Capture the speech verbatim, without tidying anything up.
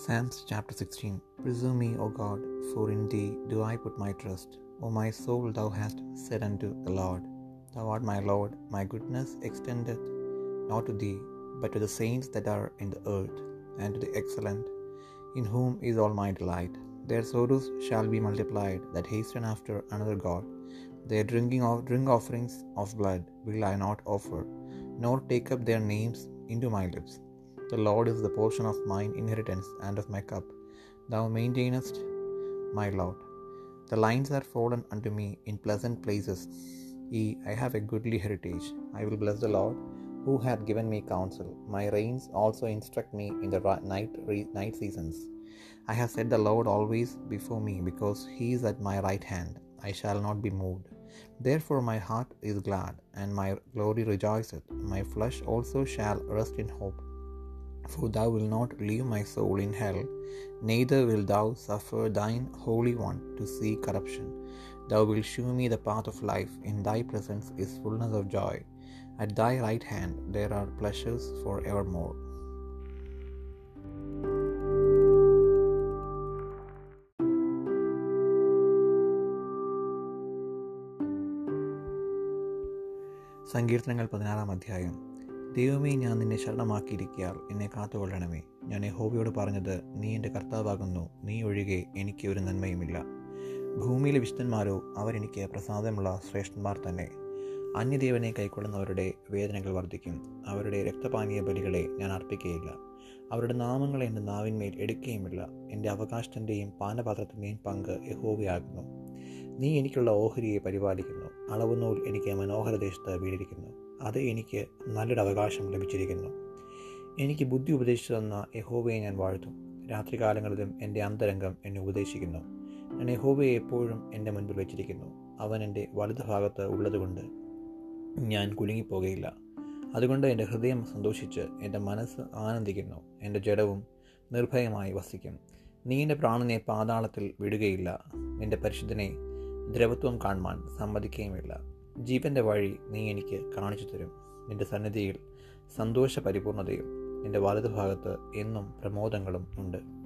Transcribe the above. Psalms chapter sixteen. Preserve me, O God, for in thee do I put my trust. O my soul, thou hast said unto the Lord, Thou art my Lord, my goodness extendeth not to thee, but to the saints that are in the earth, and to the excellent, in whom is all my delight. Their sorrows shall be multiplied that hasten after another god. Their drinking of drink offerings of blood will I not offer, nor take up their names into my lips. The Lord is the portion of mine inheritance and of my cup. Thou maintainest my lot. The lines are fallen unto me in pleasant places. Yea, I have a goodly heritage. I will bless the Lord, who hath given me counsel. My reins also instruct me in the night night seasons. I have set the Lord always before me, because he is at my right hand. I shall not be moved. Therefore my heart is glad, and my glory rejoiceth. My flesh also shall rest in hope. For thou wilt not leave my soul in hell, neither wilt thou suffer thine Holy One to see corruption. Thou wilt shew me the path of life. In thy presence is fullness of joy. At thy right hand there are pleasures for evermore. സങ്കീർത്തനങ്ങൾ പതിനാറാം അധ്യായം. ദൈവമേ, ഞാൻ നിന്നെ ശരണമാക്കിയിരിക്കയാൽ എന്നെ കാത്തുകൊള്ളണമേ. ഞാൻ യഹോവയോട് പറഞ്ഞത്, നീ എൻ്റെ കർത്താവാകുന്നു, നീ ഒഴികെ എനിക്ക് ഒരു നന്മയുമില്ല. ഭൂമിയിലെ വിശുദ്ധന്മാരോ അവരെനിക്ക് പ്രസാദമുള്ള ശ്രേഷ്ഠന്മാർ തന്നെ. അന്യദേവനെ കൈക്കൊള്ളുന്നവരുടെ വേദനകൾ വർദ്ധിക്കും. അവരുടെ രക്തപാനീയ ബലികളെ ഞാൻ അർപ്പിക്കുകയില്ല. അവരുടെ നാമങ്ങളെ എൻ്റെ നാവിന്മേൽ എടുക്കുകയുമില്ല. എൻ്റെ അവകാശത്തിൻ്റെയും പാനപാത്രത്തിൻ്റെയും പങ്ക് യഹോവയാകുന്നു. നീ എനിക്കുള്ള ഓഹരിയെ പരിപാലിക്കുന്നു. അളവുനൂൽ എനിക്ക് മനോഹര ദേശത്ത് വീടിരിക്കുന്നു. അത് എനിക്ക് നല്ലൊരു അവകാശം ലഭിച്ചിരിക്കുന്നു. എനിക്ക് ബുദ്ധി ഉപദേശിച്ചു തന്ന യഹോവയെ ഞാൻ വാഴ്ത്തും. രാത്രികാലങ്ങളിലും എൻ്റെ അന്തരംഗം എന്നെ ഉപദേശിക്കുന്നു. ഞാൻ യഹോവയെ എപ്പോഴും എൻ്റെ മുൻപിൽ വെച്ചിരിക്കുന്നു. അവൻ എൻ്റെ വലതുഭാഗത്ത് ഉള്ളതുകൊണ്ട് ഞാൻ കുലുങ്ങിപ്പോകുകയില്ല. അതുകൊണ്ട് എൻ്റെ ഹൃദയം സന്തോഷിച്ച് എൻ്റെ മനസ്സ് ആനന്ദിക്കുന്നു. എൻ്റെ ജഡവും നിർഭയമായി വസിക്കും. നീ എൻ്റെ പ്രാണനെ പാതാളത്തിൽ വിടുകയില്ല. നിൻ്റെ പരിശുദ്ധനെ ദ്രവത്വം കാണുവാൻ സമ്മതിക്കുകയുമില്ല. ജീവൻ്റെ വഴി നീ എനിക്ക് കാണിച്ചു തരും. നിൻ്റെ സന്നിധിയിൽ സന്തോഷപരിപൂർണതയും നിൻ്റെ വലതുഭാഗത്ത് എന്നും പ്രമോദങ്ങളും ഉണ്ട്.